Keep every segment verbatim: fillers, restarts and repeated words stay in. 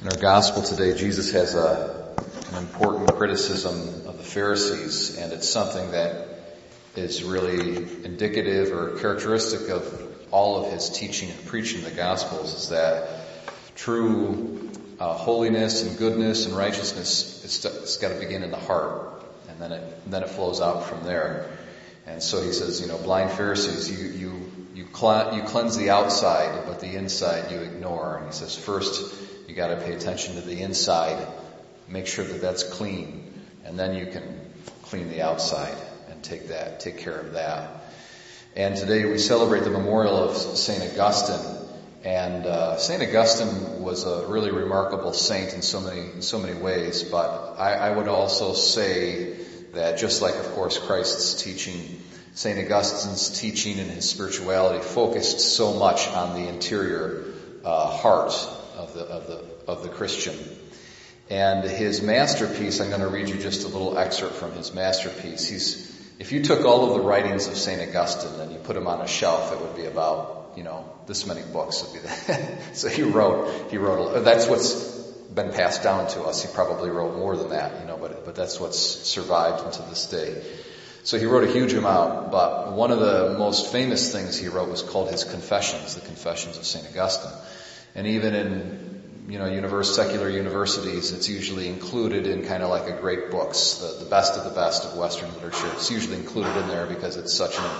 In our gospel today, Jesus has a, an important criticism of the Pharisees, and it's something that is really indicative or characteristic of all of his teaching and preaching in the Gospels, is that true uh, holiness and goodness and righteousness, it's, it's got to begin in the heart, and then it and then it flows out from there. And so he says, you know, blind Pharisees, you you you, cl- you cleanse the outside, but the inside you ignore. And he says, first you got to pay attention to the inside, make sure that that's clean, and then you can clean the outside and take that, take care of that. And today we celebrate the memorial of Saint Augustine. And uh, Saint Augustine was a really remarkable saint in so many in so many ways. But I, I would also say that, just like, of course, Christ's teaching, Saint Augustine's teaching and his spirituality focused so much on the interior uh, heart of the of the of the Christian. And his masterpiece, I'm going to read you just a little excerpt from his masterpiece. He's If you took all of the writings of Saint Augustine and you put them on a shelf, it would be about, you know, this many books. Would be that. So he wrote, he wrote, that's what's been passed down to us. He probably wrote more than that, you know, but, but that's what's survived into this day. So he wrote a huge amount, but one of the most famous things he wrote was called his Confessions, the Confessions of Saint Augustine. And even in, you know, universe, secular universities, it's usually included in kind of like a great books, the, the best of the best of Western literature. It's usually included in there because it's such an,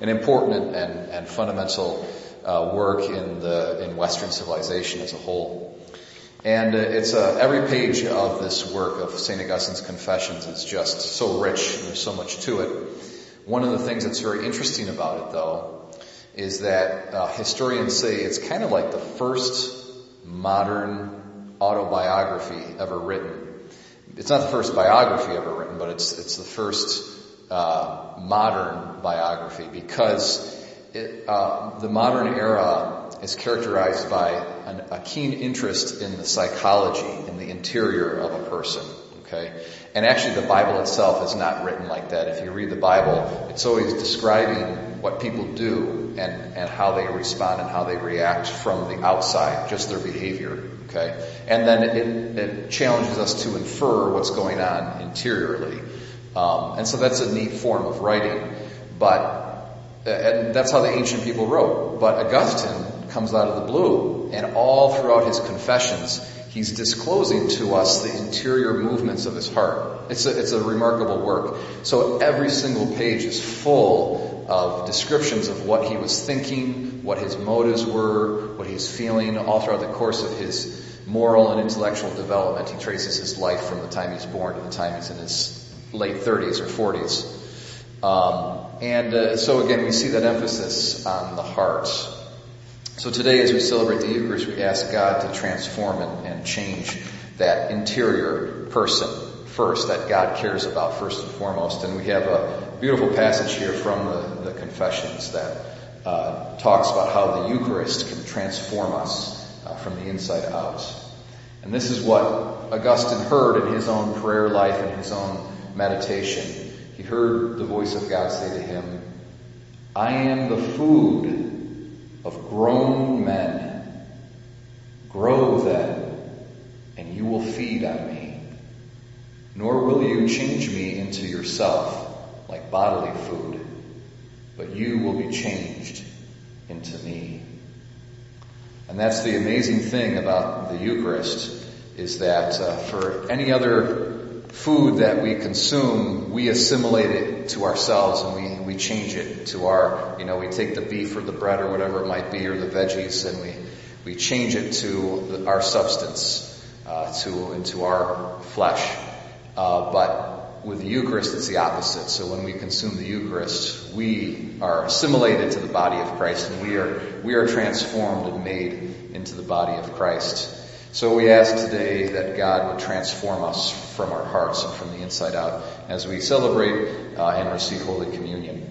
an important and, and fundamental uh, work in the in Western civilization as a whole. And it's uh, every page of this work of Saint Augustine's Confessions is just so rich, and there's so much to it. One of the things that's very interesting about it, though, is that uh, historians say it's kind of like the first modern autobiography ever written. It's not the first biography ever written, but it's it's the first uh, modern biography, because it, uh, the modern era is characterized by an, a keen interest in the psychology, in the interior of a person. Okay, and actually the Bible itself is not written like that. If you read the Bible, it's always describing what people do and, and how they respond and how they react from the outside, just their behavior. Okay, and then it, it challenges us to infer what's going on interiorly, um, and so that's a neat form of writing. But and that's how the ancient people wrote. But Augustine comes out of the blue, and all throughout his Confessions, he's disclosing to us the interior movements of his heart. It's a, it's a remarkable work. So every single page is full of descriptions of what he was thinking, what his motives were, what he's feeling, all throughout the course of his moral and intellectual development. He traces his life from the time he's born to the time he's in his late thirties or forties. Um, and uh, so again, we see that emphasis on the heart. So today, as we celebrate the Eucharist, we ask God to transform and, and change that interior person first, that God cares about first and foremost. And we have a beautiful passage here from the, the Confessions that uh, talks about how the Eucharist can transform us uh, from the inside out. And this is what Augustine heard in his own prayer life and his own meditation. He heard the voice of God say to him, "I am the food of grown men. Grow then, and you will feed on me. Nor will you change me into yourself like bodily food, but you will be changed into me." And that's the amazing thing about the Eucharist, is that uh, for any other food that we consume, we assimilate it to ourselves, and we We change it to our, you know, we take the beef or the bread or whatever it might be, or the veggies, and we, we change it to the, our substance, uh, to, into our flesh. Uh, but with the Eucharist, it's the opposite. So when we consume the Eucharist, we are assimilated to the body of Christ, and we are, we are transformed and made into the body of Christ. So we ask today that God would transform us from our hearts and from the inside out as we celebrate uh, and receive Holy Communion.